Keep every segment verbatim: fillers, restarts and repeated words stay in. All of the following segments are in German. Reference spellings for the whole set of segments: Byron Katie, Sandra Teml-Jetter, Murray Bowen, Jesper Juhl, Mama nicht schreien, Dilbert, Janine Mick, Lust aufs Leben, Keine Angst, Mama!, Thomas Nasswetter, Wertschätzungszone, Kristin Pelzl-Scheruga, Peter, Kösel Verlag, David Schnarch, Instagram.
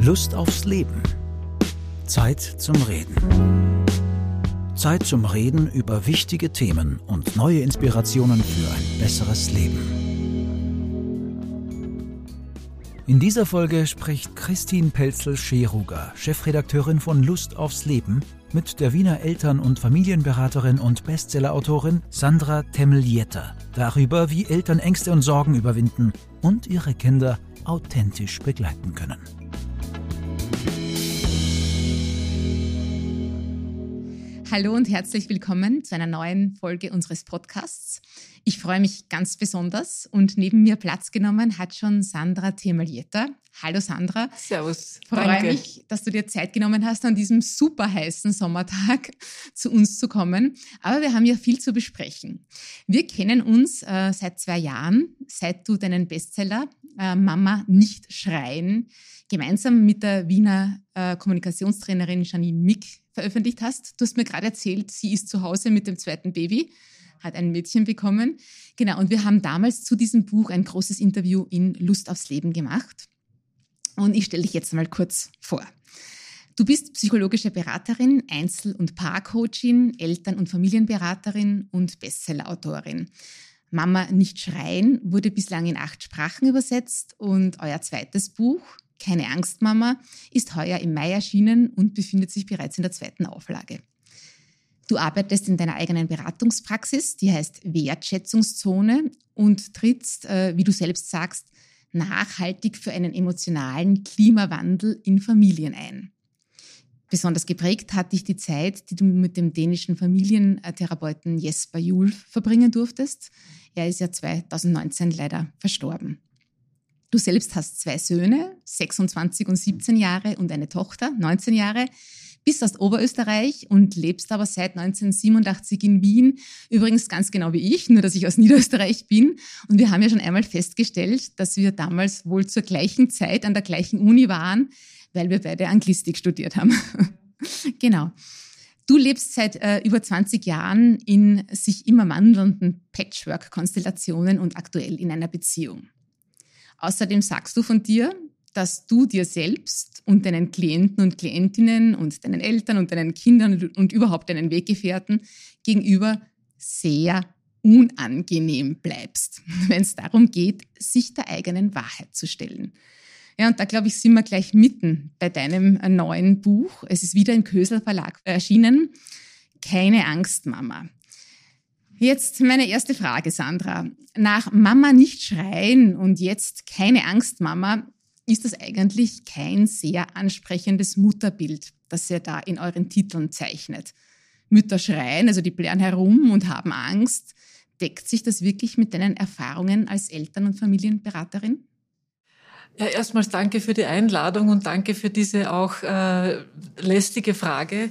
Lust aufs Leben. Zeit zum Reden. Zeit zum Reden über wichtige Themen und neue Inspirationen für ein besseres Leben. In dieser Folge spricht Kristin Pelzl-Scheruga, Chefredakteurin von Lust aufs Leben, mit der Wiener Eltern- und Familienberaterin und Bestsellerautorin Sandra Teml-Jetter darüber, wie Eltern Ängste und Sorgen überwinden und ihre Kinder authentisch begleiten können. Hallo und herzlich willkommen zu einer neuen Folge unseres Podcasts. Ich freue mich ganz besonders und neben mir Platz genommen hat schon Sandra Teml-Jetter. Hallo Sandra. Servus. Ich freue Danke. mich, dass du dir Zeit genommen hast, an diesem super heißen Sommertag zu uns zu kommen. Aber wir haben ja viel zu besprechen. Wir kennen uns äh, seit zwei Jahren, seit du deinen Bestseller äh, Mama nicht schreien gemeinsam mit der Wiener äh, Kommunikationstrainerin Janine Mick veröffentlicht hast. Du hast mir gerade erzählt, sie ist zu Hause mit dem zweiten Baby, hat ein Mädchen bekommen. Genau, und wir haben damals zu diesem Buch ein großes Interview in Lust aufs Leben gemacht. Und ich stelle dich jetzt mal kurz vor. Du bist psychologische Beraterin, Einzel- und Paarcoachin, Eltern- und Familienberaterin und Bestsellerautorin. Mama nicht schreien wurde bislang in acht Sprachen übersetzt und euer zweites Buch, Keine Angst, Mama, ist heuer im Mai erschienen und befindet sich bereits in der zweiten Auflage. Du arbeitest in deiner eigenen Beratungspraxis, die heißt Wertschätzungszone und trittst, äh, wie du selbst sagst, nachhaltig für einen emotionalen Klimawandel in Familien ein. Besonders geprägt hat dich die Zeit, die du mit dem dänischen Familientherapeuten Jesper Juhl verbringen durftest. Er ist ja zweitausendneunzehn leider verstorben. Du selbst hast zwei Söhne, sechsundzwanzig und siebzehn Jahre, und eine Tochter, neunzehn Jahre, bist aus Oberösterreich und lebst aber seit neunzehnhundertsiebenundachtzig in Wien. Übrigens ganz genau wie ich, nur dass ich aus Niederösterreich bin. Und wir haben ja schon einmal festgestellt, dass wir damals wohl zur gleichen Zeit an der gleichen Uni waren, weil wir beide Anglistik studiert haben. Genau. Du lebst seit äh, über zwanzig Jahren in sich immer wandelnden Patchwork-Konstellationen und aktuell in einer Beziehung. Außerdem sagst du von dir, dass du dir selbst und deinen Klienten und Klientinnen und deinen Eltern und deinen Kindern und überhaupt deinen Weggefährten gegenüber sehr unangenehm bleibst, wenn es darum geht, sich der eigenen Wahrheit zu stellen. Ja, und da, glaube ich, sind wir gleich mitten bei deinem neuen Buch. Es ist wieder im Kösel Verlag erschienen. Keine Angst, Mama. Jetzt meine erste Frage, Sandra. Nach Mama nicht schreien und jetzt Keine Angst, Mama, ist das eigentlich kein sehr ansprechendes Mutterbild, das ihr da in euren Titeln zeichnet. Mütter schreien, also die blären herum und haben Angst. Deckt sich das wirklich mit deinen Erfahrungen als Eltern- und Familienberaterin? Ja, erstmals danke für die Einladung und danke für diese auch äh, lästige Frage.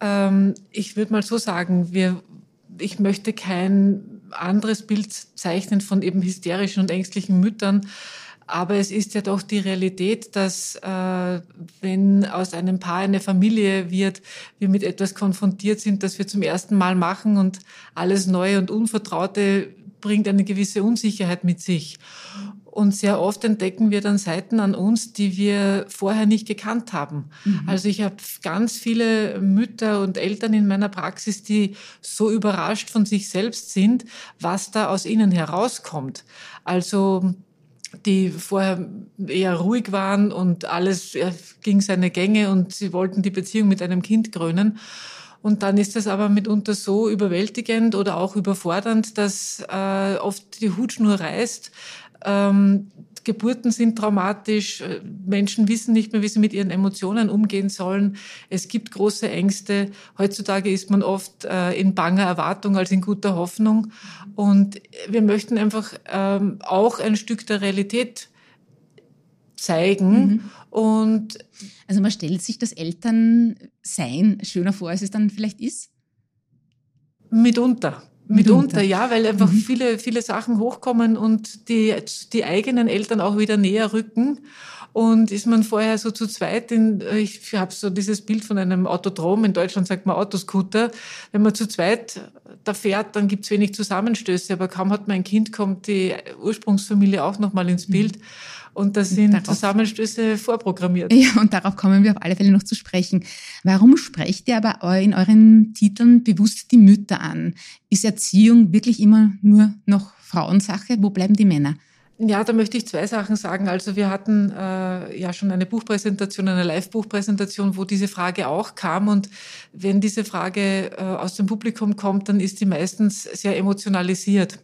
Ähm, ich würde mal so sagen, wir Ich möchte kein anderes Bild zeichnen von eben hysterischen und ängstlichen Müttern, aber es ist ja doch die Realität, dass äh, wenn aus einem Paar eine Familie wird, wir mit etwas konfrontiert sind, das wir zum ersten Mal machen, und alles Neue und Unvertraute bringt eine gewisse Unsicherheit mit sich. Und sehr oft entdecken wir dann Seiten an uns, die wir vorher nicht gekannt haben. Mhm. Also ich habe ganz viele Mütter und Eltern in meiner Praxis, die so überrascht von sich selbst sind, was da aus ihnen herauskommt. Also die vorher eher ruhig waren und alles ging seine Gänge und sie wollten die Beziehung mit einem Kind krönen. Und dann ist das aber mitunter so überwältigend oder auch überfordernd, dass äh, oft die Hutschnur reißt. Ähm, Geburten sind traumatisch, Menschen wissen nicht mehr, wie sie mit ihren Emotionen umgehen sollen. Es gibt große Ängste. Heutzutage ist man oft äh, in banger Erwartung als in guter Hoffnung. Und wir möchten einfach ähm, auch ein Stück der Realität zeigen. Mhm. Und also man stellt sich das Elternsein schöner vor, als es dann vielleicht ist? Mitunter. Mitunter, ja, weil einfach mhm. viele, viele Sachen hochkommen und die, die eigenen Eltern auch wieder näher rücken. Und ist man vorher so zu zweit, in, ich habe so dieses Bild von einem Autodrom, in Deutschland sagt man Autoscooter, wenn man zu zweit da fährt, dann gibt es wenig Zusammenstöße, aber kaum hat man ein Kind, kommt die Ursprungsfamilie auch nochmal ins Bild. Mhm. Und da sind darauf, Zusammenstöße vorprogrammiert. Ja, und darauf kommen wir auf alle Fälle noch zu sprechen. Warum sprecht ihr aber in euren Titeln bewusst die Mütter an? Ist Erziehung wirklich immer nur noch Frauensache? Wo bleiben die Männer? Ja, da möchte ich zwei Sachen sagen. Also wir hatten äh, ja schon eine Buchpräsentation, eine Live-Buchpräsentation, wo diese Frage auch kam. Und wenn diese Frage äh, aus dem Publikum kommt, dann ist die meistens sehr emotionalisiert.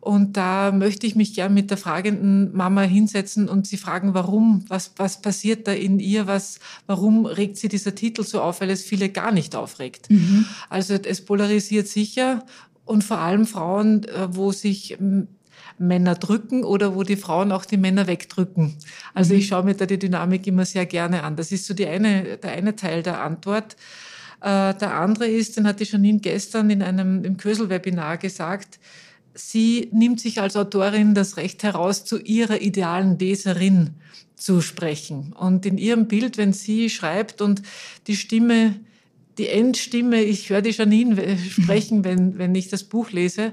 Und da möchte ich mich gern mit der fragenden Mama hinsetzen und sie fragen, warum, was, was passiert da in ihr, was, warum regt sie dieser Titel so auf, weil es viele gar nicht aufregt. Mhm. Also es polarisiert sicher und vor allem Frauen, wo sich Männer drücken oder wo die Frauen auch die Männer wegdrücken. Also mhm. ich schaue mir da die Dynamik immer sehr gerne an. Das ist so die eine, der eine Teil der Antwort. Äh, der andere ist, den hatte Janine gestern in einem im Kösel-Webinar gesagt, sie nimmt sich als Autorin das Recht heraus, zu ihrer idealen Leserin zu sprechen. Und in ihrem Bild, wenn sie schreibt und die Stimme, die Endstimme, ich höre die Janine sprechen, wenn, wenn ich das Buch lese,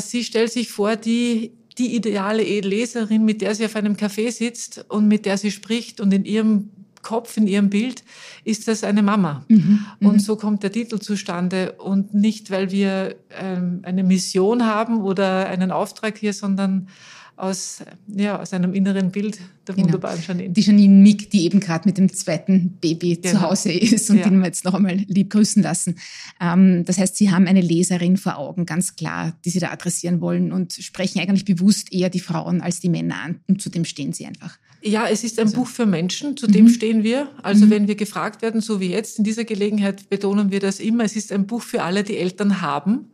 sie stellt sich vor, die, die ideale Leserin, mit der sie auf einem Café sitzt und mit der sie spricht. Und in ihrem Kopf, in ihrem Bild, ist das eine Mama. Mhm. Und so kommt der Titel zustande. Und nicht, weil wir ähm, eine Mission haben oder einen Auftrag hier, sondern aus, ja, aus einem inneren Bild der genau. wunderbaren Janine. Die Janine Mick, die eben gerade mit dem zweiten Baby genau. zu Hause ist und ja. den wir jetzt noch einmal lieb grüßen lassen. Ähm, das heißt, Sie haben eine Leserin vor Augen, ganz klar, die Sie da adressieren wollen und sprechen eigentlich bewusst eher die Frauen als die Männer an und zu dem stehen Sie einfach. Ja, es ist ein also. Buch für Menschen, zu dem mhm. stehen wir. Also mhm. wenn wir gefragt werden, so wie jetzt, in dieser Gelegenheit betonen wir das immer, es ist ein Buch für alle, die Eltern haben.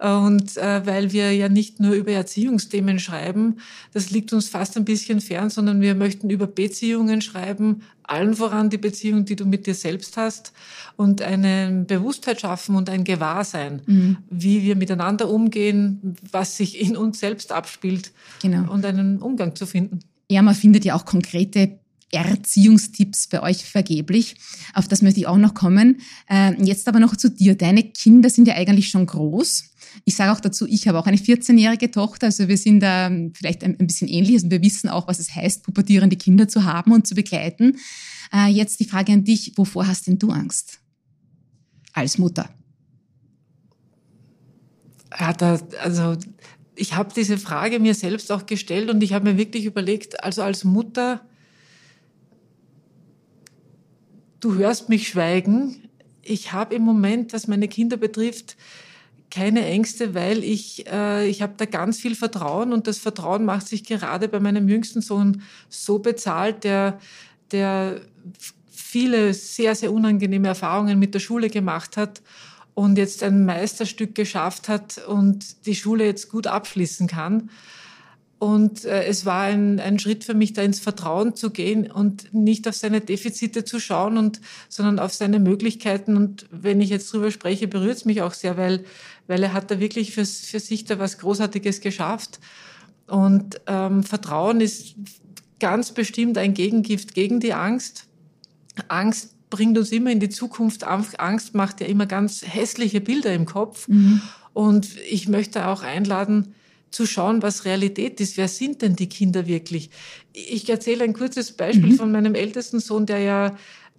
Und äh, weil wir ja nicht nur über Erziehungsthemen schreiben, das liegt uns fast ein bisschen fern, sondern wir möchten über Beziehungen schreiben, allen voran die Beziehung, die du mit dir selbst hast und eine Bewusstheit schaffen und ein Gewahrsein, mhm. wie wir miteinander umgehen, was sich in uns selbst abspielt genau. und einen Umgang zu finden. Ja, man findet ja auch konkrete Erziehungstipps bei euch vergeblich. Auf das möchte ich auch noch kommen. Jetzt aber noch zu dir. Deine Kinder sind ja eigentlich schon groß. Ich sage auch dazu, ich habe auch eine vierzehnjährige Tochter. Also wir sind da vielleicht ein bisschen ähnlich. Also wir wissen auch, was es heißt, pubertierende Kinder zu haben und zu begleiten. Jetzt die Frage an dich, wovor hast denn du Angst? Als Mutter. Ja, da, also ich habe diese Frage mir selbst auch gestellt und ich habe mir wirklich überlegt, also als Mutter, du hörst mich schweigen. Ich habe im Moment, was meine Kinder betrifft, keine Ängste, weil ich, äh, ich habe da ganz viel Vertrauen und das Vertrauen macht sich gerade bei meinem jüngsten Sohn so bezahlt, der, der viele sehr, sehr unangenehme Erfahrungen mit der Schule gemacht hat und jetzt ein Meisterstück geschafft hat und die Schule jetzt gut abschließen kann. Und äh, es war ein, ein Schritt für mich, da ins Vertrauen zu gehen und nicht auf seine Defizite zu schauen, und, sondern auf seine Möglichkeiten. Und wenn ich jetzt drüber spreche, berührt es mich auch sehr, weil, weil er hat da wirklich für, für sich da was Großartiges geschafft. Und ähm, Vertrauen ist ganz bestimmt ein Gegengift gegen die Angst. Angst bringt uns immer in die Zukunft. Angst macht ja immer ganz hässliche Bilder im Kopf. Mhm. Und ich möchte auch einladen, zu schauen, was Realität ist. Wer sind denn die Kinder wirklich? Ich erzähle ein kurzes Beispiel mhm. von meinem ältesten Sohn, der ja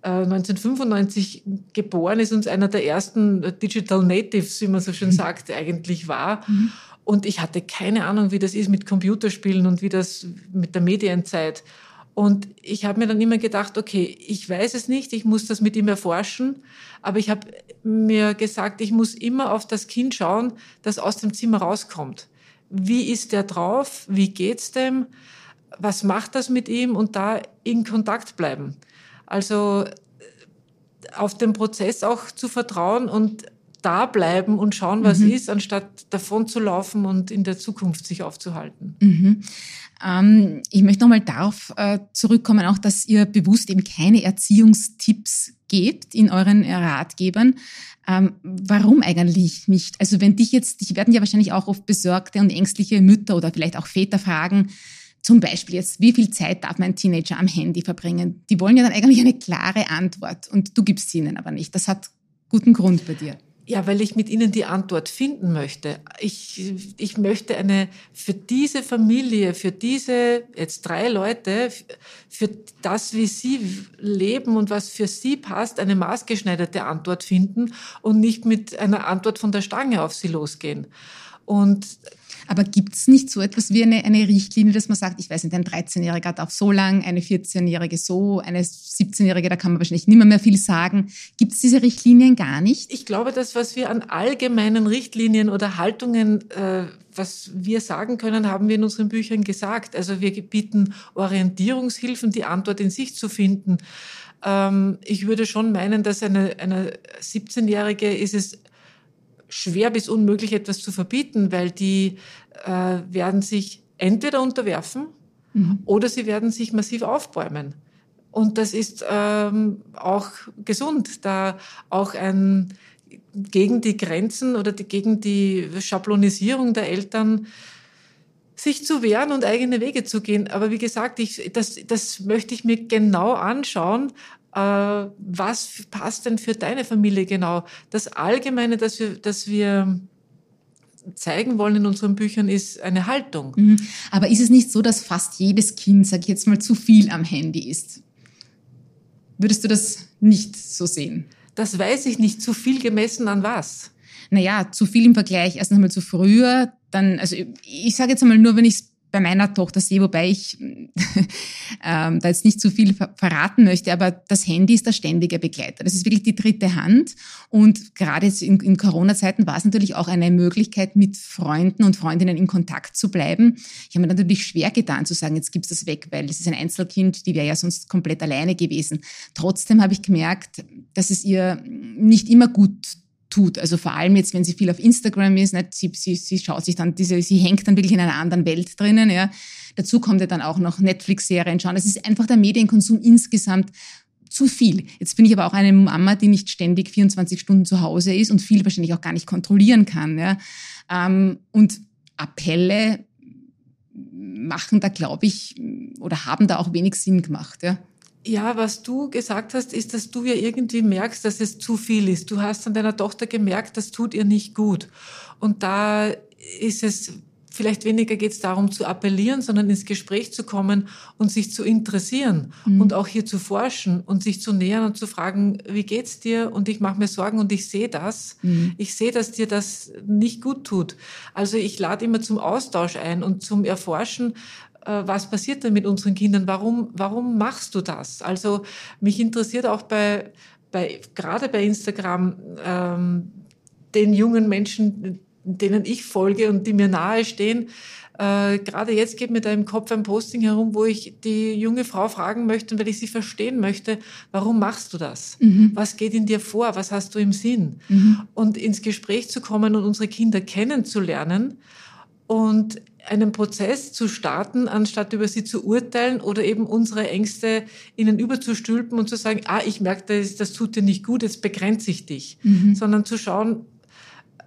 äh, neunzehnhundertfünfundneunzig geboren ist und einer der ersten Digital Natives, wie man so schön mhm. sagt, eigentlich war. Mhm. Und ich hatte keine Ahnung, wie das ist mit Computerspielen und wie das mit der Medienzeit. Und ich habe mir dann immer gedacht, okay, ich weiß es nicht, ich muss das mit ihm erforschen. Aber ich habe mir gesagt, ich muss immer auf das Kind schauen, das aus dem Zimmer rauskommt. Wie ist der drauf? Wie geht's dem? Was macht das mit ihm? Und da in Kontakt bleiben. Also auf den Prozess auch zu vertrauen und da bleiben und schauen, was mhm. ist, anstatt davon zu laufen und in der Zukunft sich aufzuhalten. Mhm. Ähm, ich möchte nochmal darauf äh, zurückkommen, auch, dass ihr bewusst eben keine Erziehungstipps gebt in euren Ratgebern. Ähm, warum eigentlich nicht? Also wenn dich jetzt, dich werden ja wahrscheinlich auch oft besorgte und ängstliche Mütter oder vielleicht auch Väter fragen, Zum Beispiel jetzt, wie viel Zeit darf mein Teenager am Handy verbringen? Die wollen ja dann eigentlich eine klare Antwort und du gibst sie ihnen aber nicht. Das hat guten Grund bei dir. Ja, weil ich mit ihnen die Antwort finden möchte. Ich, ich möchte eine, für diese Familie, für diese jetzt drei Leute, für das, wie sie leben und was für sie passt, eine maßgeschneiderte Antwort finden und nicht mit einer Antwort von der Stange auf sie losgehen. Und aber gibt es nicht so etwas wie eine, eine Richtlinie, dass man sagt, ich weiß nicht, ein dreizehnjähriger darf so lang, eine vierzehnjährige so, eine siebzehnjährige, da kann man wahrscheinlich nimmer mehr viel sagen. Gibt es diese Richtlinien gar nicht? Ich glaube, das, was wir an allgemeinen Richtlinien oder Haltungen, äh, was wir sagen können, haben wir in unseren Büchern gesagt. Also wir bieten Orientierungshilfen, die Antwort in sich zu finden. Ähm, ich würde schon meinen, dass eine, eine siebzehnjährige ist es, schwer bis unmöglich etwas zu verbieten, weil die äh, werden sich entweder unterwerfen mhm. oder sie werden sich massiv aufbäumen. Und das ist ähm, auch gesund, da auch ein, gegen die Grenzen oder die, gegen die Schablonisierung der Eltern sich zu wehren und eigene Wege zu gehen. Aber wie gesagt, ich, das, das möchte ich mir genau anschauen, was passt denn für deine Familie genau? Das Allgemeine, das wir, das wir zeigen wollen in unseren Büchern, ist eine Haltung. Mhm. Aber ist es nicht so, dass fast jedes Kind, sag ich jetzt mal, zu viel am Handy ist? Würdest du das nicht so sehen? Das weiß ich nicht. Zu viel gemessen an was? Naja, zu viel im Vergleich. Erst einmal zu früher, dann, also ich, ich sage jetzt einmal nur, wenn ich es bei meiner Tochter sehe, wobei ich ähm, da jetzt nicht zu viel ver- verraten möchte, aber das Handy ist der ständige Begleiter. Das ist wirklich die dritte Hand und gerade jetzt in, in Corona-Zeiten war es natürlich auch eine Möglichkeit, mit Freunden und Freundinnen in Kontakt zu bleiben. Ich habe mir natürlich schwer getan zu sagen, jetzt gibt's das weg, weil es ist ein Einzelkind, die wäre ja sonst komplett alleine gewesen. Trotzdem habe ich gemerkt, dass es ihr nicht immer gut tut. Also vor allem jetzt, wenn sie viel auf Instagram ist, nicht? Sie, sie, sie schaut sich dann, diese, sie hängt dann wirklich in einer anderen Welt drinnen. Ja. Dazu kommt ja dann auch noch Netflix-Serien schauen. Es ist einfach der Medienkonsum insgesamt zu viel. Jetzt bin ich aber auch eine Mama, die nicht ständig vierundzwanzig Stunden zu Hause ist und viel wahrscheinlich auch gar nicht kontrollieren kann. Ja. Und Appelle machen da, glaube ich, oder haben da auch wenig Sinn gemacht. Ja. Ja, was du gesagt hast, ist, dass du ja irgendwie merkst, dass es zu viel ist. Du hast an deiner Tochter gemerkt, das tut ihr nicht gut. Und da ist es, vielleicht weniger geht es darum zu appellieren, sondern ins Gespräch zu kommen und sich zu interessieren mhm. und auch hier zu forschen und sich zu nähern und zu fragen, wie geht's dir? Und ich mache mir Sorgen und ich sehe das. Mhm. Ich sehe, dass dir das nicht gut tut. Also ich lade immer zum Austausch ein und zum Erforschen, was passiert denn mit unseren Kindern? Warum, warum machst du das? Also mich interessiert auch bei, bei gerade bei Instagram ähm, den jungen Menschen, denen ich folge und die mir nahe stehen. Äh, gerade jetzt geht mir da im Kopf ein Posting herum, wo ich die junge Frau fragen möchte, weil ich sie verstehen möchte, warum machst du das? Mhm. Was geht in dir vor? Was hast du im Sinn? Mhm. Und ins Gespräch zu kommen und unsere Kinder kennenzulernen und einen Prozess zu starten, anstatt über sie zu urteilen oder eben unsere Ängste ihnen überzustülpen und zu sagen, ah, ich merke, das, das tut dir nicht gut, jetzt begrenze ich dich. Mhm. Sondern zu schauen,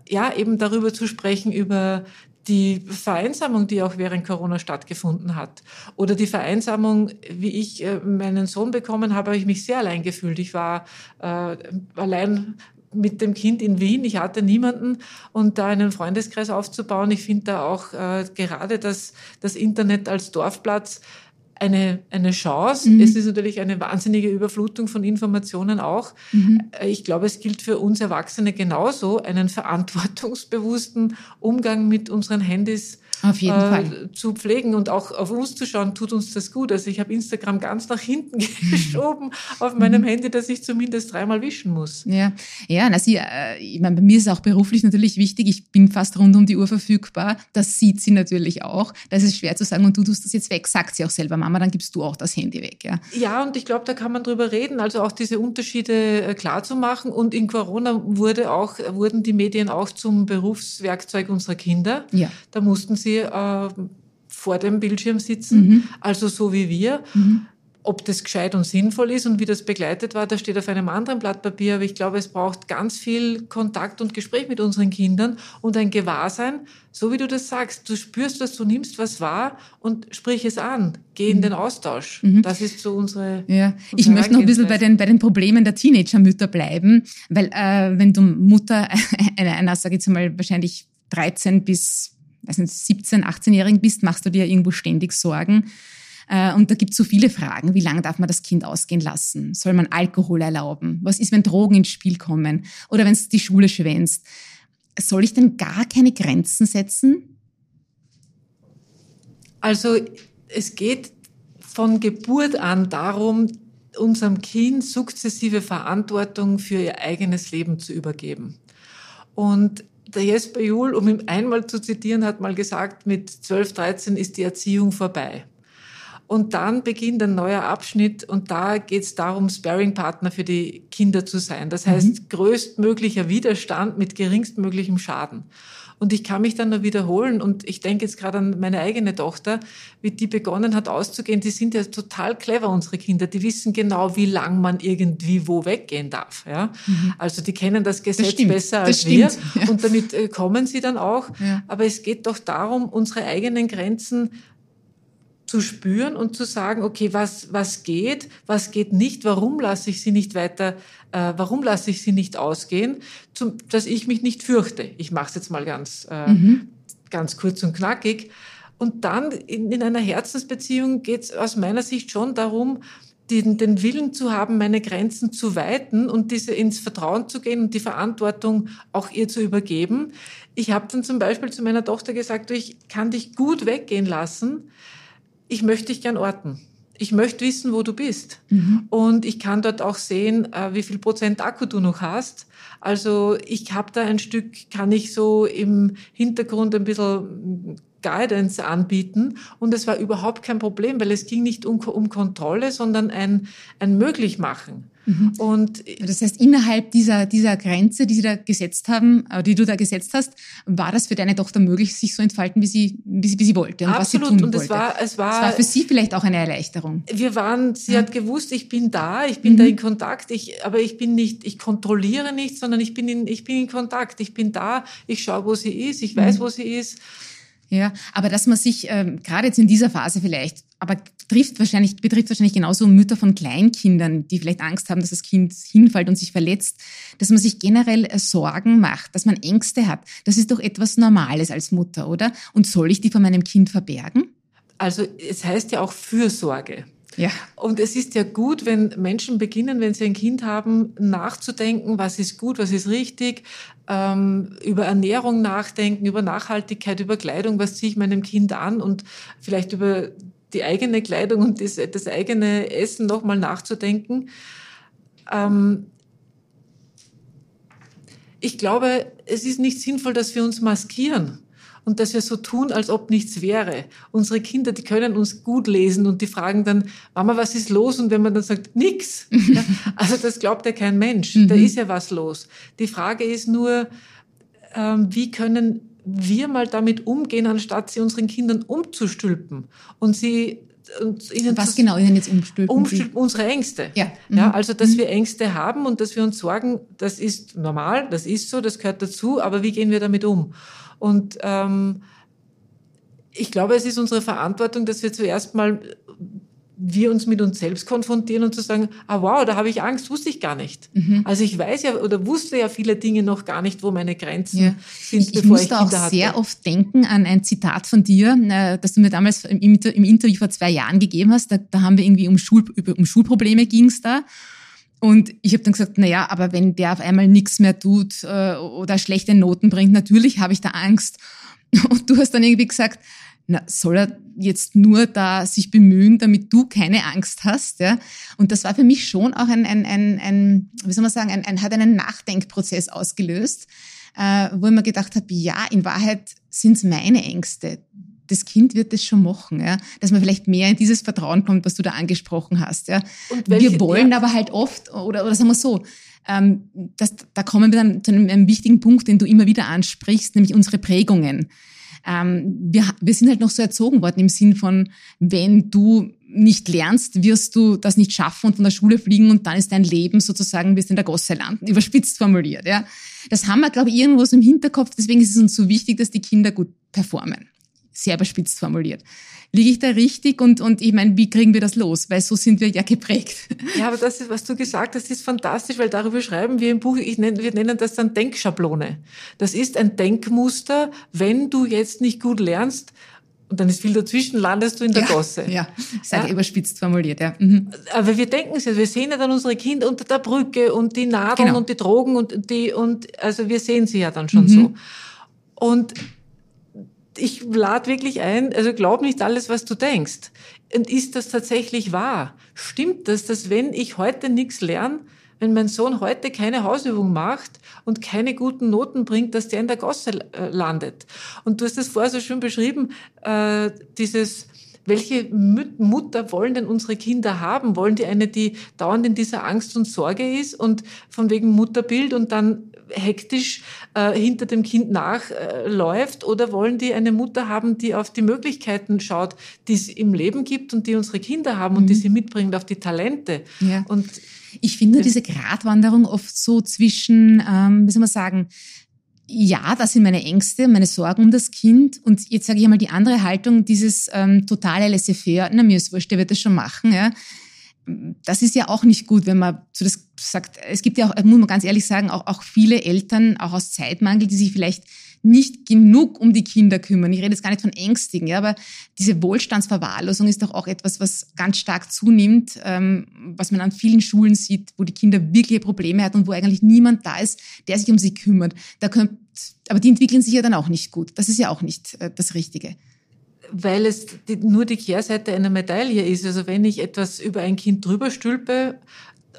ja, eben darüber zu sprechen, über die Vereinsamung, die auch während Corona stattgefunden hat. Oder die Vereinsamung, wie ich äh, meinen Sohn bekommen habe, habe ich mich sehr allein gefühlt. Ich war äh, allein mit dem Kind in Wien, ich hatte niemanden und da einen Freundeskreis aufzubauen, ich finde da auch äh, gerade das, das Internet als Dorfplatz eine, eine Chance. Mhm. Es ist natürlich eine wahnsinnige Überflutung von Informationen auch. Mhm. Ich glaube, es gilt für uns Erwachsene genauso, einen verantwortungsbewussten Umgang mit unseren Handys auf jeden äh, Fall zu pflegen und auch auf uns zu schauen, tut uns das gut. Also ich habe Instagram ganz nach hinten geschoben auf meinem Handy, dass ich zumindest dreimal wischen muss. Ja, ja, also ich, äh, ich meine, bei mir ist es auch beruflich natürlich wichtig. Ich bin fast rund um die Uhr verfügbar. Das sieht sie natürlich auch. Das ist schwer zu sagen, und du tust das jetzt weg, sagt sie auch selber, Mama, dann gibst du auch das Handy weg. Ja, ja, und ich glaube, da kann man drüber reden, also auch diese Unterschiede klar zu machen. Und in Corona wurde auch, wurden die Medien auch zum Berufswerkzeug unserer Kinder. Ja. Da mussten sie vor dem Bildschirm sitzen, mhm. also so wie wir. Mhm. Ob das gescheit und sinnvoll ist und wie das begleitet war, das steht auf einem anderen Blatt Papier. Aber ich glaube, es braucht ganz viel Kontakt und Gespräch mit unseren Kindern und ein Gewahrsein, so wie du das sagst. Du spürst was, du nimmst was wahr und sprich es an. Geh in mhm. den Austausch. Mhm. Das ist so unsere... Ja. Unsere ich möchte noch ein bisschen bei den, bei den Problemen der Teenager-Mütter bleiben, weil äh, wenn du Mutter einer, einer sage ich jetzt mal, wahrscheinlich dreizehn bis siebzehn, achtzehnjährigen bist, machst du dir irgendwo ständig Sorgen. Und da gibt es so viele Fragen. Wie lange darf man das Kind ausgehen lassen? Soll man Alkohol erlauben? Was ist, wenn Drogen ins Spiel kommen? Oder wenn es die Schule schwänzt? Soll ich denn gar keine Grenzen setzen? Also es geht von Geburt an darum, unserem Kind sukzessive Verantwortung für ihr eigenes Leben zu übergeben. Und der Jesper Juhl, um ihn einmal zu zitieren, hat mal gesagt, mit zwölf, dreizehn ist die Erziehung vorbei. Und dann beginnt ein neuer Abschnitt und da geht es darum, Sparringpartner für die Kinder zu sein. Das heißt, mhm. größtmöglicher Widerstand mit geringstmöglichem Schaden. Und ich kann mich dann nur wiederholen und ich denke jetzt gerade an meine eigene Tochter, wie die begonnen hat auszugehen. Die sind ja total clever, unsere Kinder. Die wissen genau, wie lang man irgendwie wo weggehen darf. Ja? Mhm. Also die kennen das Gesetz das stimmt. besser als das wir stimmt. Ja. Und damit kommen sie dann auch. Ja. Aber es geht doch darum, unsere eigenen Grenzen zu spüren und zu sagen, okay, was, was geht, was geht nicht, warum lasse ich sie nicht weiter, äh, warum lasse ich sie nicht ausgehen, zum, dass ich mich nicht fürchte. Ich mache es jetzt mal ganz, äh, mhm. ganz kurz und knackig. Und dann in, in einer Herzensbeziehung geht es aus meiner Sicht schon darum, den, den Willen zu haben, meine Grenzen zu weiten und diese ins Vertrauen zu gehen und die Verantwortung auch ihr zu übergeben. Ich habe dann zum Beispiel zu meiner Tochter gesagt, ich kann dich gut weggehen lassen, ich möchte dich gern orten. Ich möchte wissen, wo du bist. Mhm. Und ich kann dort auch sehen, wie viel Prozent Akku du noch hast. Also ich habe da ein Stück, kann ich so im Hintergrund ein bisschen Guidance anbieten. Und es war überhaupt kein Problem, weil es ging nicht um, um Kontrolle, sondern ein, ein Möglichmachen. Mhm. Und das heißt, innerhalb dieser, dieser Grenze, die sie da gesetzt haben, die du da gesetzt hast, war das für deine Tochter möglich, sich so entfalten, wie sie, wie sie, wie sie wollte und absolut. Was sie tun und wollte. Es war, es war, es war für sie vielleicht auch eine Erleichterung. Wir waren, sie mhm. hat gewusst, ich bin da, ich bin mhm. da in Kontakt, ich, aber ich bin nicht, ich kontrolliere nicht, sondern ich bin in, ich bin in Kontakt, ich bin da, ich schaue, wo sie ist, ich weiß, mhm. wo sie ist. Ja, aber dass man sich ähm, gerade jetzt in dieser Phase vielleicht, aber trifft wahrscheinlich, betrifft wahrscheinlich genauso Mütter von Kleinkindern, die vielleicht Angst haben, dass das Kind hinfällt und sich verletzt, dass man sich generell äh, Sorgen macht, dass man Ängste hat. Das ist doch etwas Normales als Mutter, oder? Und soll ich die von meinem Kind verbergen? Also es heißt ja auch Fürsorge. Ja. Und es ist ja gut, wenn Menschen beginnen, wenn sie ein Kind haben, nachzudenken, was ist gut, was ist richtig, ähm, über Ernährung nachdenken, über Nachhaltigkeit, über Kleidung, was ziehe ich meinem Kind an und vielleicht über die eigene Kleidung und das, das eigene Essen nochmal nachzudenken. Ähm, ich glaube, es ist nicht sinnvoll, dass wir uns maskieren. Und dass wir so tun, als ob nichts wäre. Unsere Kinder, die können uns gut lesen und die fragen dann, Mama, was ist los? Und wenn man dann sagt, nix. Ja, also das glaubt ja kein Mensch. Mhm. Da ist ja was los. Die Frage ist nur, ähm, wie können wir mal damit umgehen, anstatt sie unseren Kindern umzustülpen und sie Und ihnen was genau ihnen jetzt umstülpen? Umstülpen unsere Ängste. Ja. Mhm. Ja, also, dass mhm. wir Ängste haben und dass wir uns sorgen, das ist normal, das ist so, das gehört dazu, aber wie gehen wir damit um? Und ähm, ich glaube, es ist unsere Verantwortung, dass wir zuerst mal wir uns mit uns selbst konfrontieren und zu sagen, ah wow, da habe ich Angst, wusste ich gar nicht. Mhm. Also ich weiß ja oder wusste ja viele Dinge noch gar nicht, wo meine Grenzen ja. sind, ich, bevor ich Kinder hatte. Ich musste auch sehr oft denken an ein Zitat von dir, das du mir damals im, im Interview vor zwei Jahren gegeben hast. Da, da haben wir irgendwie um, Schul, um Schulprobleme ging es da. Und ich habe dann gesagt, na ja, aber wenn der auf einmal nichts mehr tut oder schlechte Noten bringt, natürlich habe ich da Angst. Und du hast dann irgendwie gesagt, na, soll er jetzt nur da sich bemühen, damit du keine Angst hast, ja? Und das war für mich schon auch ein, ein, ein, ein wie soll man sagen, ein, ein, hat einen Nachdenkprozess ausgelöst, äh, wo ich mir gedacht habe, ja, in Wahrheit sind es meine Ängste. Das Kind wird das schon machen, ja? Dass man vielleicht mehr in dieses Vertrauen kommt, was du da angesprochen hast. Ja? Und welche, wir wollen ja. aber halt oft, oder, oder sagen wir so, ähm, das, da kommen wir dann zu einem, einem wichtigen Punkt, den du immer wieder ansprichst, nämlich unsere Prägungen. Ähm, wir, wir sind halt noch so erzogen worden im Sinn von, wenn du nicht lernst, wirst du das nicht schaffen und von der Schule fliegen und dann ist dein Leben sozusagen, wirst in der Gosse landen, überspitzt formuliert. Ja. Das haben wir, glaube ich, irgendwo so im Hinterkopf, deswegen ist es uns so wichtig, dass die Kinder gut performen. Sehr überspitzt formuliert. Liege ich da richtig? Und, und ich meine, wie kriegen wir das los? Weil so sind wir ja geprägt. Ja, aber das, was du gesagt hast, ist fantastisch, weil darüber schreiben wir im Buch, ich nenn, wir nennen das dann Denkschablone. Das ist ein Denkmuster, wenn du jetzt nicht gut lernst, und dann ist viel dazwischen, landest du in der ja, Gosse. Ja, sehr ja. überspitzt formuliert, ja. Mhm. Aber wir denken es ja, wir sehen ja dann unsere Kinder unter der Brücke und die Nadeln genau. und die Drogen und die, und also wir sehen sie ja dann schon mhm. so. Und ich lade wirklich ein, also glaub nicht alles, was du denkst. Und ist das tatsächlich wahr? Stimmt das, dass wenn ich heute nichts lerne, wenn mein Sohn heute keine Hausübung macht und keine guten Noten bringt, dass der in der Gosse landet? Und du hast das vorher so schön beschrieben, äh, dieses, welche Mutter wollen denn unsere Kinder haben? Wollen die eine, die dauernd in dieser Angst und Sorge ist und von wegen Mutterbild und dann hektisch äh, hinter dem Kind nachläuft? Äh, oder wollen die eine Mutter haben, die auf die Möglichkeiten schaut, die es im Leben gibt und die unsere Kinder haben mhm. und die sie mitbringt, auf die Talente? Ja. Und ich finde diese Gratwanderung oft so zwischen, ähm, wie soll man sagen, ja, das sind meine Ängste, meine Sorgen um das Kind. Und jetzt sage ich einmal die andere Haltung, dieses ähm, totale Laissez-faire, na, mir ist wurscht, der wird das schon machen. Ja. Das ist ja auch nicht gut, wenn man so das sagt. Es gibt ja auch, muss man ganz ehrlich sagen, auch, auch viele Eltern, auch aus Zeitmangel, die sich vielleicht nicht genug um die Kinder kümmern. Ich rede jetzt gar nicht von Ängstigen, ja, aber diese Wohlstandsverwahrlosung ist doch auch etwas, was ganz stark zunimmt, ähm, was man an vielen Schulen sieht, wo die Kinder wirkliche Probleme hat und wo eigentlich niemand da ist, der sich um sie kümmert. Da könnt, aber die entwickeln sich ja dann auch nicht gut. Das ist ja auch nicht äh, das Richtige. Weil es die, nur die Kehrseite einer Medaille ist. Also wenn ich etwas über ein Kind drüber stülpe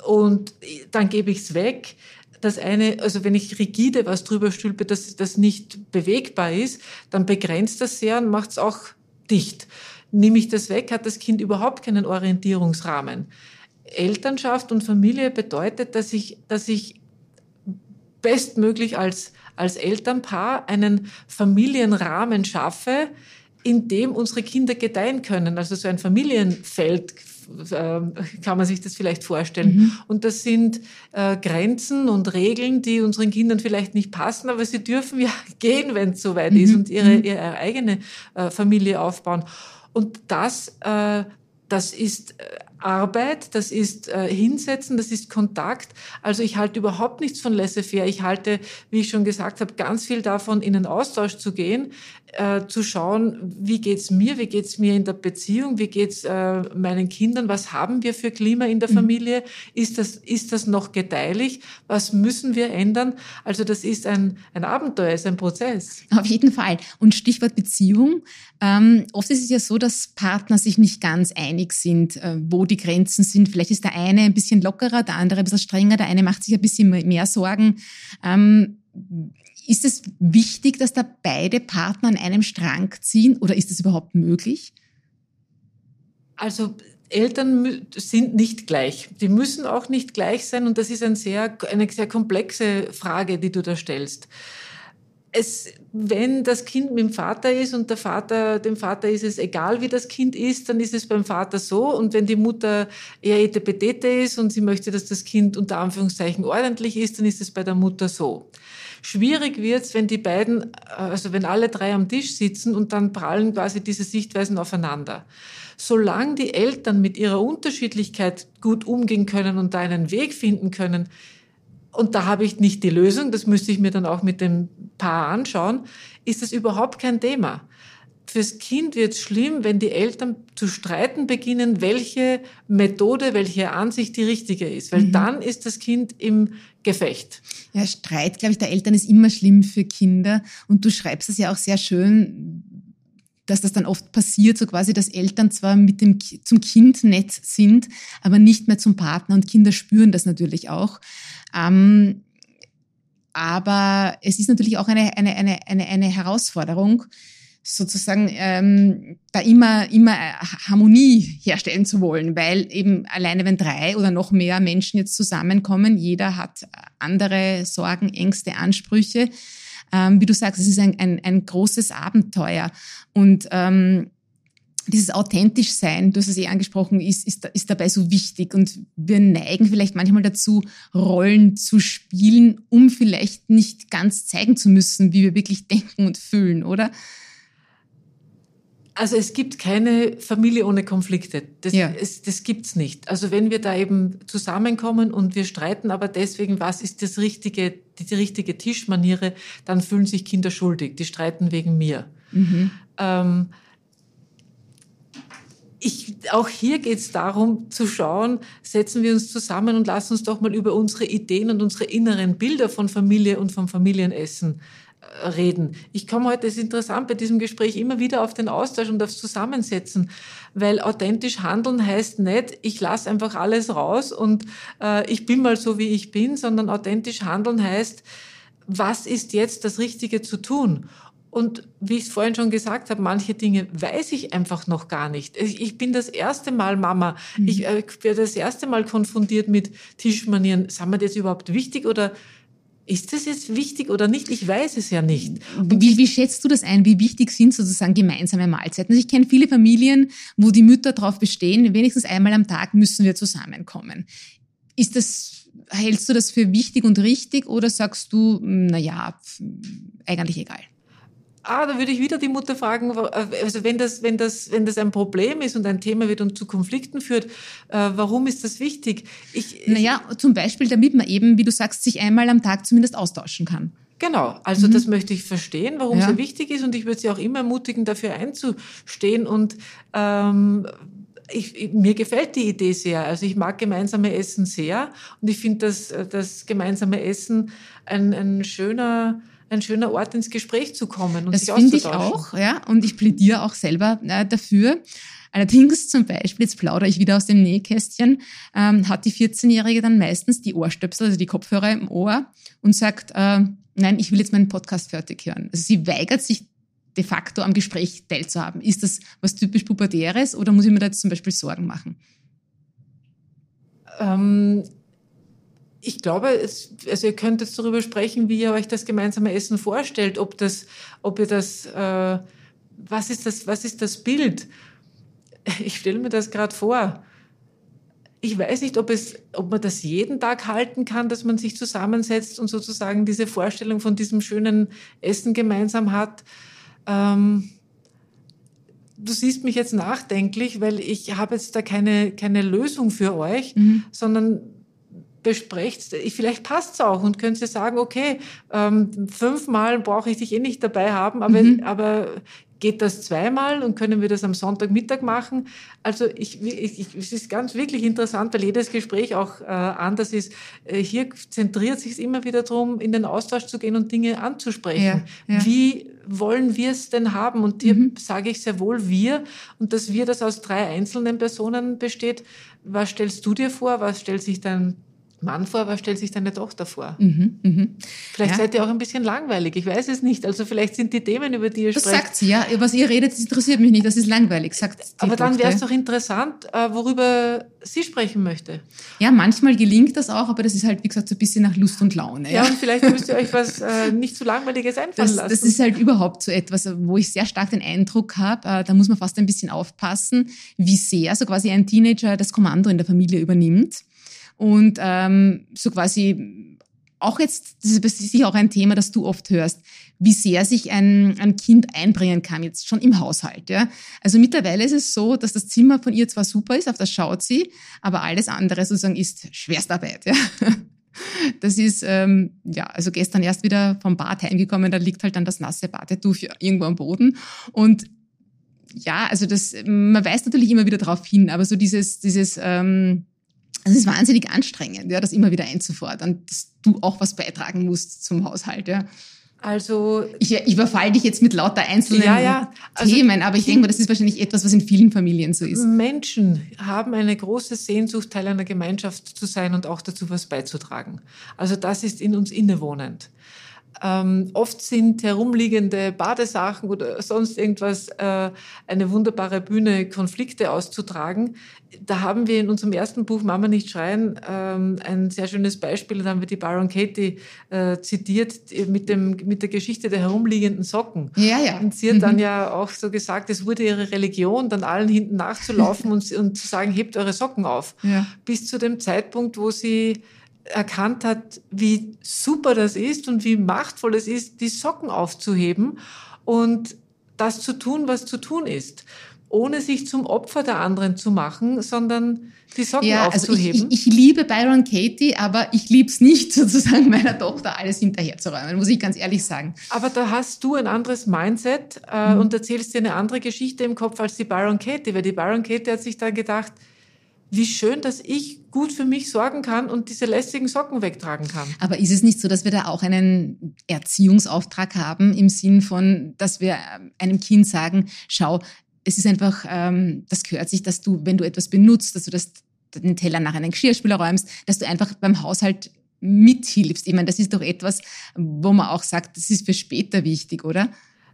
und dann gebe ich es weg, das eine, also wenn ich rigide was drüber stülpe, dass das nicht bewegbar ist, dann begrenzt das sehr und macht es auch dicht. Nehme ich das weg, hat das Kind überhaupt keinen Orientierungsrahmen. Elternschaft und Familie bedeutet, dass ich, dass ich bestmöglich als, als Elternpaar einen Familienrahmen schaffe, in dem unsere Kinder gedeihen können. Also so ein Familienfeld, kann man sich das vielleicht vorstellen. Mhm. Und das sind äh, Grenzen und Regeln, die unseren Kindern vielleicht nicht passen, aber sie dürfen ja gehen, wenn es soweit mhm. ist und ihre, ihre eigene äh, Familie aufbauen. Und das, äh, das ist Arbeit, das ist äh, Hinsetzen, das ist Kontakt. Also ich halte überhaupt nichts von laissez-faire. Ich halte, wie ich schon gesagt habe, ganz viel davon, in den Austausch zu gehen, äh, zu schauen, wie geht's mir, wie geht's mir in der Beziehung, wie geht's äh, meinen Kindern, was haben wir für Klima in der Familie, ist das, ist das noch gedeihlich, was müssen wir ändern? Also das ist ein, ein Abenteuer, ist ein Prozess. Auf jeden Fall. Und Stichwort Beziehung. Ähm, oft ist es ja so, dass Partner sich nicht ganz einig sind, äh, wo die Grenzen sind. Vielleicht ist der eine ein bisschen lockerer, der andere ein bisschen strenger, der eine macht sich ein bisschen mehr Sorgen. Ähm, ist es wichtig, dass da beide Partner an einem Strang ziehen oder ist das überhaupt möglich? Also Eltern sind nicht gleich. Die müssen auch nicht gleich sein und das ist ein sehr, eine sehr komplexe Frage, die du da stellst. Es, wenn das Kind mit dem Vater ist und der Vater, dem Vater ist es egal, wie das Kind ist, dann ist es beim Vater so. Und wenn die Mutter eher etepetete ist und sie möchte, dass das Kind unter Anführungszeichen ordentlich ist, dann ist es bei der Mutter so. Schwierig wird's, wenn die beiden, also wenn alle drei am Tisch sitzen und dann prallen quasi diese Sichtweisen aufeinander. Solange die Eltern mit ihrer Unterschiedlichkeit gut umgehen können und da einen Weg finden können, und da habe ich nicht die Lösung, das müsste ich mir dann auch mit dem Paar anschauen, ist das überhaupt kein Thema. Fürs Kind wird es schlimm, wenn die Eltern zu streiten beginnen, welche Methode, welche Ansicht die richtige ist, weil mhm. dann ist das Kind im Gefecht. Ja, Streit, glaube ich, der Eltern ist immer schlimm für Kinder und du schreibst es ja auch sehr schön, dass das dann oft passiert, so quasi, dass Eltern zwar mit dem zum Kind nett sind, aber nicht mehr zum Partner und Kinder spüren das natürlich auch. Ähm, aber es ist natürlich auch eine, eine, eine, eine, eine Herausforderung, sozusagen ähm, da immer, immer Harmonie herstellen zu wollen, weil eben alleine wenn drei oder noch mehr Menschen jetzt zusammenkommen, jeder hat andere Sorgen, Ängste, Ansprüche. Wie du sagst, es ist ein, ein, ein großes Abenteuer und ähm, dieses authentisch sein, du hast es eh angesprochen, ist, ist, ist dabei so wichtig. Und wir neigen vielleicht manchmal dazu, Rollen zu spielen, um vielleicht nicht ganz zeigen zu müssen, wie wir wirklich denken und fühlen, oder? Also es gibt keine Familie ohne Konflikte. Das, ja. es, das gibt's nicht. Also wenn wir da eben zusammenkommen und wir streiten, aber deswegen, was ist das richtige, die, die richtige Tischmaniere, dann fühlen sich Kinder schuldig. Die streiten wegen mir. Mhm. Ähm, Ich, auch hier geht es darum, zu schauen, setzen wir uns zusammen und lassen uns doch mal über unsere Ideen und unsere inneren Bilder von Familie und vom Familienessen reden. Ich komme heute, es ist interessant, bei diesem Gespräch immer wieder auf den Austausch und aufs Zusammensetzen, weil authentisch handeln heißt nicht, ich lasse einfach alles raus und äh, ich bin mal so, wie ich bin, sondern authentisch handeln heißt, was ist jetzt das Richtige zu tun? Und wie ich es vorhin schon gesagt habe, manche Dinge weiß ich einfach noch gar nicht. Ich bin das erste Mal Mama. Mhm. Ich äh, werde das erste Mal konfrontiert mit Tischmanieren. Sind wir das überhaupt wichtig oder ist das jetzt wichtig oder nicht? Ich weiß es ja nicht. Wie, wie schätzt du das ein? Wie wichtig sind sozusagen gemeinsame Mahlzeiten? Also ich kenne viele Familien, wo die Mütter darauf bestehen, wenigstens einmal am Tag müssen wir zusammenkommen. Ist das... Hältst du das für wichtig und richtig oder sagst du, naja, eigentlich egal? Ah, da würde ich wieder die Mutter fragen, also wenn das, wenn das, wenn das ein Problem ist und ein Thema wird und zu Konflikten führt, äh, warum ist das wichtig? Ich, naja, ich, zum Beispiel, damit man eben, wie du sagst, sich einmal am Tag zumindest austauschen kann. Genau, also mhm. das möchte ich verstehen, warum ja. es so wichtig ist und ich würde sie auch immer ermutigen, dafür einzustehen und ähm, Ich, mir gefällt die Idee sehr. Also ich mag gemeinsame Essen sehr und ich finde, dass das gemeinsame Essen ein, ein schöner ein schöner Ort, ins Gespräch zu kommen und das sich auszutauschen. Das finde ich auch, ja. Und ich plädiere auch selber äh, dafür. Allerdings zum Beispiel, jetzt plaudere ich wieder aus dem Nähkästchen, ähm, hat die vierzehnjährige dann meistens die Ohrstöpsel, also die Kopfhörer im Ohr und sagt, äh, nein, ich will jetzt meinen Podcast fertig hören. Also sie weigert sich de facto am Gespräch teilzuhaben. Ist das was typisch Pubertäres oder muss ich mir da jetzt zum Beispiel Sorgen machen? Ähm, ich glaube, es, also ihr könnt jetzt darüber sprechen, wie ihr euch das gemeinsame Essen vorstellt, ob das, ob ihr das, äh, was ist das, was ist das Bild? Ich stelle mir das gerade vor. Ich weiß nicht, ob es, ob man das jeden Tag halten kann, dass man sich zusammensetzt und sozusagen diese Vorstellung von diesem schönen Essen gemeinsam hat. Ähm, du siehst mich jetzt nachdenklich, weil ich habe jetzt da keine, keine Lösung für euch, mhm. sondern besprecht, vielleicht passt es auch und könnt ihr sagen, okay, ähm, fünfmal brauche ich dich eh nicht dabei haben, aber, mhm. aber geht das zweimal und können wir das am Sonntagmittag machen? Also ich, ich, ich, es ist ganz wirklich interessant, weil jedes Gespräch auch äh, anders ist. Äh, hier zentriert sich es immer wieder darum, in den Austausch zu gehen und Dinge anzusprechen. Ja, ja. Wie wollen wir es denn haben? Und hier mhm. sage ich sehr wohl wir. Und dass wir das aus drei einzelnen Personen besteht, was stellst du dir vor, was stellt sich dein Mann vor, was stellt sich deine Tochter vor? Mhm, mhm. Vielleicht ja. seid ihr auch ein bisschen langweilig, ich weiß es nicht. Also vielleicht sind die Themen, über die ihr das sprecht... Das sagt sie, ja. Was ihr redet, das interessiert mich nicht, das ist langweilig, sagt die Aber dann wäre es doch interessant, worüber sie sprechen möchte. Ja, manchmal gelingt das auch, aber das ist halt, wie gesagt, so ein bisschen nach Lust und Laune. Ja, ja und vielleicht müsst ihr euch was äh, nicht zu Langweiliges einfallen das, lassen. Das ist halt überhaupt so etwas, wo ich sehr stark den Eindruck habe, äh, da muss man fast ein bisschen aufpassen, wie sehr so quasi ein Teenager das Kommando in der Familie übernimmt. Und ähm, so quasi auch jetzt, das ist sicher auch ein Thema, das du oft hörst, wie sehr sich ein, ein Kind einbringen kann, jetzt schon im Haushalt. Ja? Also mittlerweile ist es so, dass das Zimmer von ihr zwar super ist, auf das schaut sie, aber alles andere sozusagen ist Schwerstarbeit. Ja? Das ist, ähm, ja, also gestern erst wieder vom Bad heimgekommen, da liegt halt dann das nasse Badetuch irgendwo am Boden und ja, also das, man weist natürlich immer wieder darauf hin, aber so dieses, dieses, ähm, Es ist wahnsinnig anstrengend, ja, das immer wieder einzufordern, dass du auch was beitragen musst zum Haushalt. Ja. Also ich, ich überfall dich jetzt mit lauter einzelnen ja, ja. Also Themen, aber ich denke mal, das ist wahrscheinlich etwas, was in vielen Familien so ist. Menschen haben eine große Sehnsucht, Teil einer Gemeinschaft zu sein und auch dazu was beizutragen. Also das ist in uns innewohnend. Ähm, oft sind herumliegende Badesachen oder sonst irgendwas äh, eine wunderbare Bühne, Konflikte auszutragen. Da haben wir in unserem ersten Buch Mama nicht schreien ähm, ein sehr schönes Beispiel, da haben wir die Byron Katie äh, zitiert mit, dem, mit der Geschichte der herumliegenden Socken. Ja, ja. Und sie hat mhm. dann ja auch so gesagt, es wurde ihre Religion, dann allen hinten nachzulaufen und, und zu sagen, hebt eure Socken auf. Ja. Bis zu dem Zeitpunkt, wo sie erkannt hat, wie super das ist und wie machtvoll es ist, die Socken aufzuheben und das zu tun, was zu tun ist, ohne sich zum Opfer der anderen zu machen, sondern die Socken ja, aufzuheben. Also ich, ich, ich liebe Byron Katie, aber ich liebe es nicht, sozusagen meiner Tochter alles hinterherzuräumen, muss ich ganz ehrlich sagen. Aber da hast du ein anderes Mindset äh, mhm. und erzählst dir eine andere Geschichte im Kopf als die Byron Katie, weil die Byron Katie hat sich da gedacht, wie schön, dass ich gut für mich sorgen kann und diese lästigen Socken wegtragen kann. Aber ist es nicht so, dass wir da auch einen Erziehungsauftrag haben, im Sinn von, dass wir einem Kind sagen, schau, es ist einfach, ähm, das gehört sich, dass du, wenn du etwas benutzt, dass du das, den Teller nach einem Geschirrspüler räumst, dass du einfach beim Haushalt mithilfst. Ich meine, das ist doch etwas, wo man auch sagt, das ist für später wichtig, oder?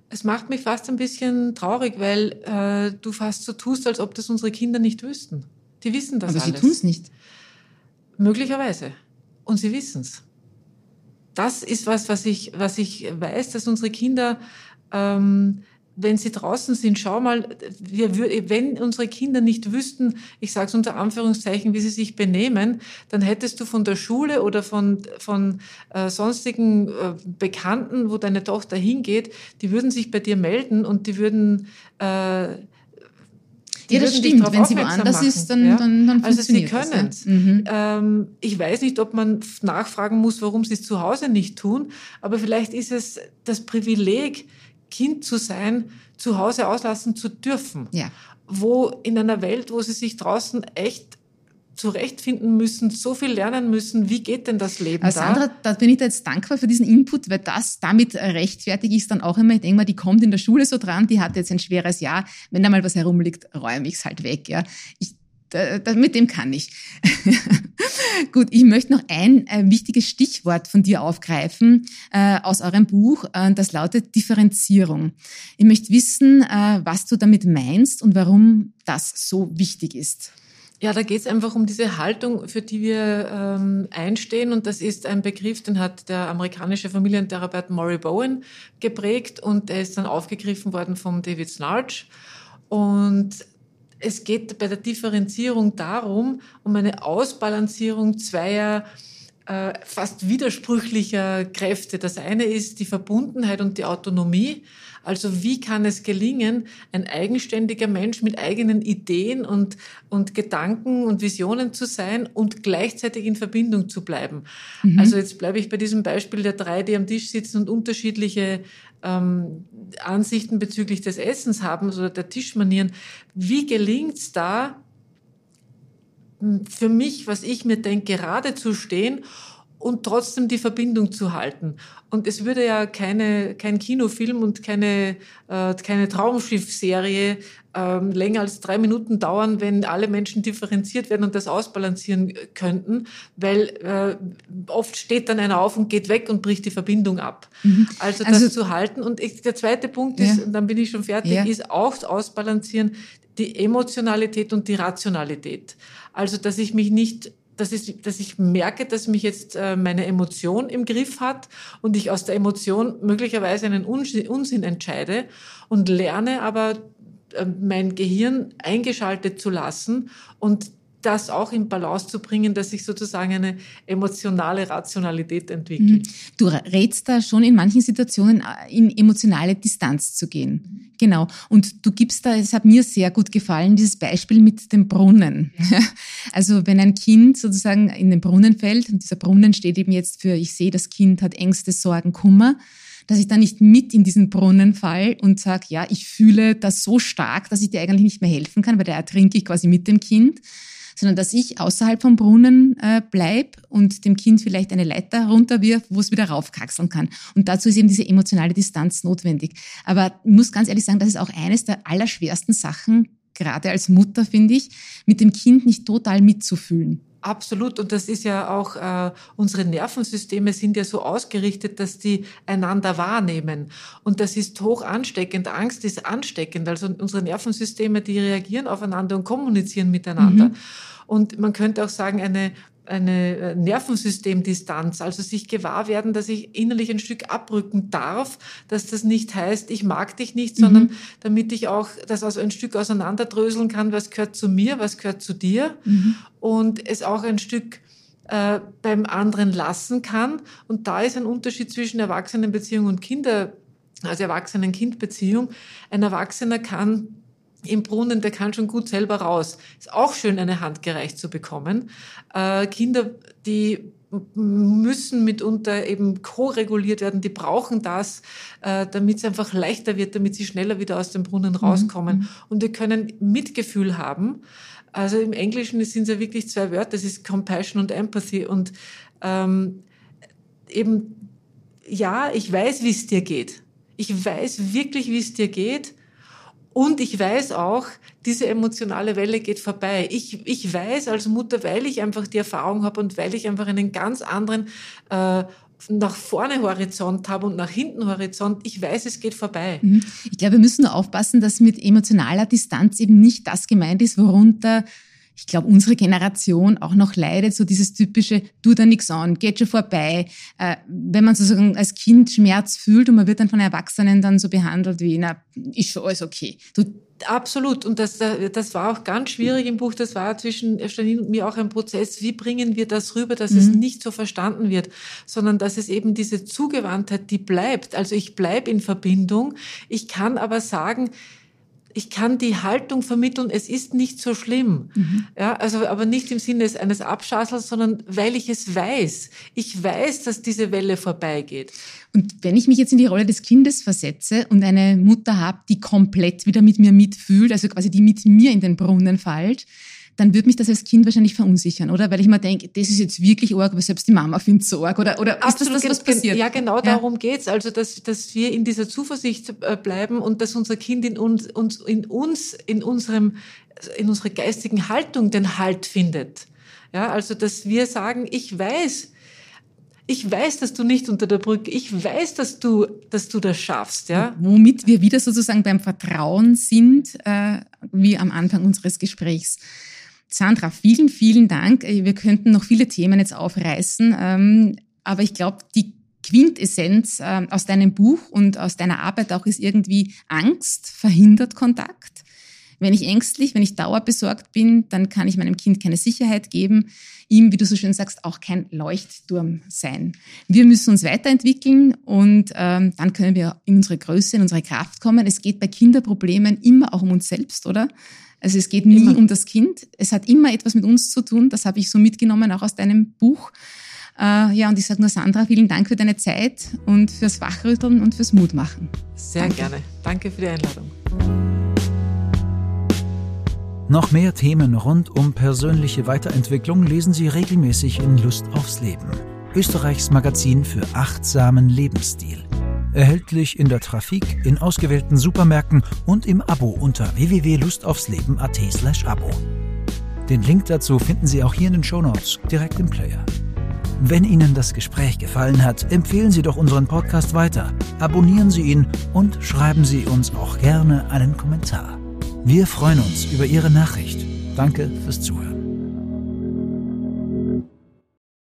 Es macht mich fast ein bisschen traurig, weil äh, du fast so tust, als ob das unsere Kinder nicht wüssten. Die wissen das alles. Aber sie tun es nicht. Möglicherweise. Und sie wissen es. Das ist was, was ich, was ich weiß, dass unsere Kinder, ähm, wenn sie draußen sind, schau mal, wir, wenn unsere Kinder nicht wüssten, ich sage es unter Anführungszeichen, wie sie sich benehmen, dann hättest du von der Schule oder von, von äh, sonstigen äh, Bekannten, wo deine Tochter hingeht, die würden sich bei dir melden und die würden... Äh, Die ja, das stimmt. Wenn sie woanders ist, dann, ja? dann, dann funktioniert das. Also sie können es. Ja. Mhm. Ähm, ich weiß nicht, ob man nachfragen muss, warum sie es zu Hause nicht tun, aber vielleicht ist es das Privileg, Kind zu sein, zu Hause auslassen zu dürfen. Ja. Wo in einer Welt, wo sie sich draußen echt zurechtfinden müssen, so viel lernen müssen, wie geht denn das Leben also da? Sandra, da bin ich da jetzt dankbar für diesen Input, weil das damit rechtfertigt ist dann auch immer, ich denke mal, die kommt in der Schule so dran, die hat jetzt ein schweres Jahr, wenn da mal was herumliegt, räume ich es halt weg. Ja. Ich, da, da, mit dem kann ich. Gut, ich möchte noch ein äh, wichtiges Stichwort von dir aufgreifen äh, aus eurem Buch, äh, das lautet Differenzierung. Ich möchte wissen, äh, was du damit meinst und warum das so wichtig ist. Ja, da geht's einfach um diese Haltung, für die wir ähm, einstehen. Und das ist ein Begriff, den hat der amerikanische Familientherapeut Murray Bowen geprägt. Und der ist dann aufgegriffen worden vom David Schnarch. Und es geht bei der Differenzierung darum, um eine Ausbalancierung zweier äh, fast widersprüchlicher Kräfte. Das eine ist die Verbundenheit und die Autonomie. Also wie kann es gelingen, ein eigenständiger Mensch mit eigenen Ideen und, und Gedanken und Visionen zu sein und gleichzeitig in Verbindung zu bleiben? Mhm. Also jetzt bleibe ich bei diesem Beispiel der drei, die am Tisch sitzen und unterschiedliche ähm, Ansichten bezüglich des Essens haben oder der Tischmanieren. Wie gelingt es da, für mich, was ich mir denke, gerade zu stehen und trotzdem die Verbindung zu halten? Und es würde ja keine, kein Kinofilm und keine, äh, keine Traumschiff-Serie äh, länger als drei Minuten dauern, wenn alle Menschen differenziert werden und das ausbalancieren könnten, weil äh, oft steht dann einer auf und geht weg und bricht die Verbindung ab. Mhm. Also, also das zu halten. Und ich, der zweite Punkt ist, ja. und dann bin ich schon fertig, ja. ist auch ausbalancieren die Emotionalität und die Rationalität. Also dass ich mich nicht Das ist, dass ich merke, dass mich jetzt meine Emotion im Griff hat und ich aus der Emotion möglicherweise einen Unsinn entscheide und lerne aber mein Gehirn eingeschaltet zu lassen und das auch in Balance zu bringen, dass sich sozusagen eine emotionale Rationalität entwickelt. Du rätst da schon in manchen Situationen in emotionale Distanz zu gehen. Genau. Und du gibst da, es hat mir sehr gut gefallen, dieses Beispiel mit dem Brunnen. Also wenn ein Kind sozusagen in den Brunnen fällt und dieser Brunnen steht eben jetzt für, ich sehe, das Kind hat Ängste, Sorgen, Kummer, dass ich da nicht mit in diesen Brunnen fall und sage, ja, ich fühle das so stark, dass ich dir eigentlich nicht mehr helfen kann, weil da ertrinke ich quasi mit dem Kind, sondern dass ich außerhalb vom Brunnen äh, bleib und dem Kind vielleicht eine Leiter runterwirf, wo es wieder raufkraxeln kann. Und dazu ist eben diese emotionale Distanz notwendig. Aber ich muss ganz ehrlich sagen, das ist auch eines der allerschwersten Sachen, gerade als Mutter, finde ich, mit dem Kind nicht total mitzufühlen. Absolut. Und das ist ja auch, äh, unsere Nervensysteme sind ja so ausgerichtet, dass die einander wahrnehmen. Und das ist hoch ansteckend. Angst ist ansteckend. Also unsere Nervensysteme, die reagieren aufeinander und kommunizieren miteinander. Mhm. Und man könnte auch sagen, eine eine Nervensystemdistanz, also sich gewahr werden, dass ich innerlich ein Stück abrücken darf, dass das nicht heißt, ich mag dich nicht, sondern mhm. damit ich auch das also ein Stück auseinanderdröseln kann, was gehört zu mir, was gehört zu dir mhm. und es auch ein Stück äh, beim anderen lassen kann. Und da ist ein Unterschied zwischen Erwachsenenbeziehung und Kinder, also Erwachsenen-Kind-Beziehung. Ein Erwachsener kann im Brunnen, der kann schon gut selber raus. Ist auch schön, eine Hand gereicht zu bekommen. Äh, Kinder, die müssen mitunter eben ko-reguliert werden, die brauchen das, äh, damit es einfach leichter wird, damit sie schneller wieder aus dem Brunnen rauskommen. Mhm. Und wir können Mitgefühl haben. Also im Englischen sind es ja wirklich zwei Wörter, das ist Compassion und Empathy. Und ähm, eben, ja, ich weiß, wie es dir geht. Ich weiß wirklich, wie es dir geht. Und ich weiß auch, diese emotionale Welle geht vorbei. Ich, ich weiß als Mutter, weil ich einfach die Erfahrung habe und weil ich einfach einen ganz anderen äh, nach vorne Horizont habe und nach hinten Horizont, ich weiß, es geht vorbei. Ich glaube, wir müssen nur aufpassen, dass mit emotionaler Distanz eben nicht das gemeint ist, worunter, ich glaube, unsere Generation auch noch leidet, so dieses typische, tu da nichts an, geht schon vorbei. Äh, wenn man sozusagen als Kind Schmerz fühlt und man wird dann von Erwachsenen dann so behandelt wie, na, ist schon alles okay. Du, absolut. Und das, das war auch ganz schwierig im Buch. Das war zwischen Janine und mir auch ein Prozess. Wie bringen wir das rüber, dass mhm. es nicht so verstanden wird, sondern dass es eben diese Zugewandtheit, die bleibt. Also ich bleibe in Verbindung. Ich kann aber sagen, ich kann die Haltung vermitteln, es ist nicht so schlimm. Mhm. Ja, also, aber nicht im Sinne eines Abschassels, sondern weil ich es weiß. Ich weiß, dass diese Welle vorbeigeht. Und wenn ich mich jetzt in die Rolle des Kindes versetze und eine Mutter habe, die komplett wieder mit mir mitfühlt, also quasi die mit mir in den Brunnen fällt, dann würde mich das als Kind wahrscheinlich verunsichern, oder? Weil ich mir denke, das ist jetzt wirklich arg, aber selbst die Mama findet es so arg. Oder, oder ist das das, was passiert? Ja, genau darum geht's. Also, dass, dass wir in dieser Zuversicht bleiben und dass unser Kind in uns, uns, in uns, in unserem, in unserer geistigen Haltung den Halt findet. Ja, also, dass wir sagen, ich weiß, ich weiß, dass du nicht unter der Brücke, ich weiß, dass du, dass du das schaffst, ja. Womit wir wieder sozusagen beim Vertrauen sind, äh, wie am Anfang unseres Gesprächs. Sandra, vielen, vielen Dank. Wir könnten noch viele Themen jetzt aufreißen, ähm, aber ich glaube, die Quintessenz äh, aus deinem Buch und aus deiner Arbeit auch ist irgendwie, Angst verhindert Kontakt. Wenn ich ängstlich, wenn ich dauerbesorgt bin, dann kann ich meinem Kind keine Sicherheit geben, ihm, wie du so schön sagst, auch kein Leuchtturm sein. Wir müssen uns weiterentwickeln und ähm, dann können wir in unsere Größe, in unsere Kraft kommen. Es geht bei Kinderproblemen immer auch um uns selbst, oder? Also es geht nie immer um das Kind. Es hat immer etwas mit uns zu tun. Das habe ich so mitgenommen, auch aus deinem Buch. Äh, ja, und ich sage nur, Sandra, vielen Dank für deine Zeit und fürs Wachrütteln und fürs Mutmachen. Sehr Danke. Gerne. Danke für die Einladung. Noch mehr Themen rund um persönliche Weiterentwicklung lesen Sie regelmäßig in Lust aufs Leben. Österreichs Magazin für achtsamen Lebensstil. Erhältlich in der Trafik, in ausgewählten Supermärkten und im Abo unter w w w punkt lust aufs leben punkt a t slash abo. Den Link dazu finden Sie auch hier in den Shownotes, direkt im Player. Wenn Ihnen das Gespräch gefallen hat, empfehlen Sie doch unseren Podcast weiter, abonnieren Sie ihn und schreiben Sie uns auch gerne einen Kommentar. Wir freuen uns über Ihre Nachricht. Danke fürs Zuhören.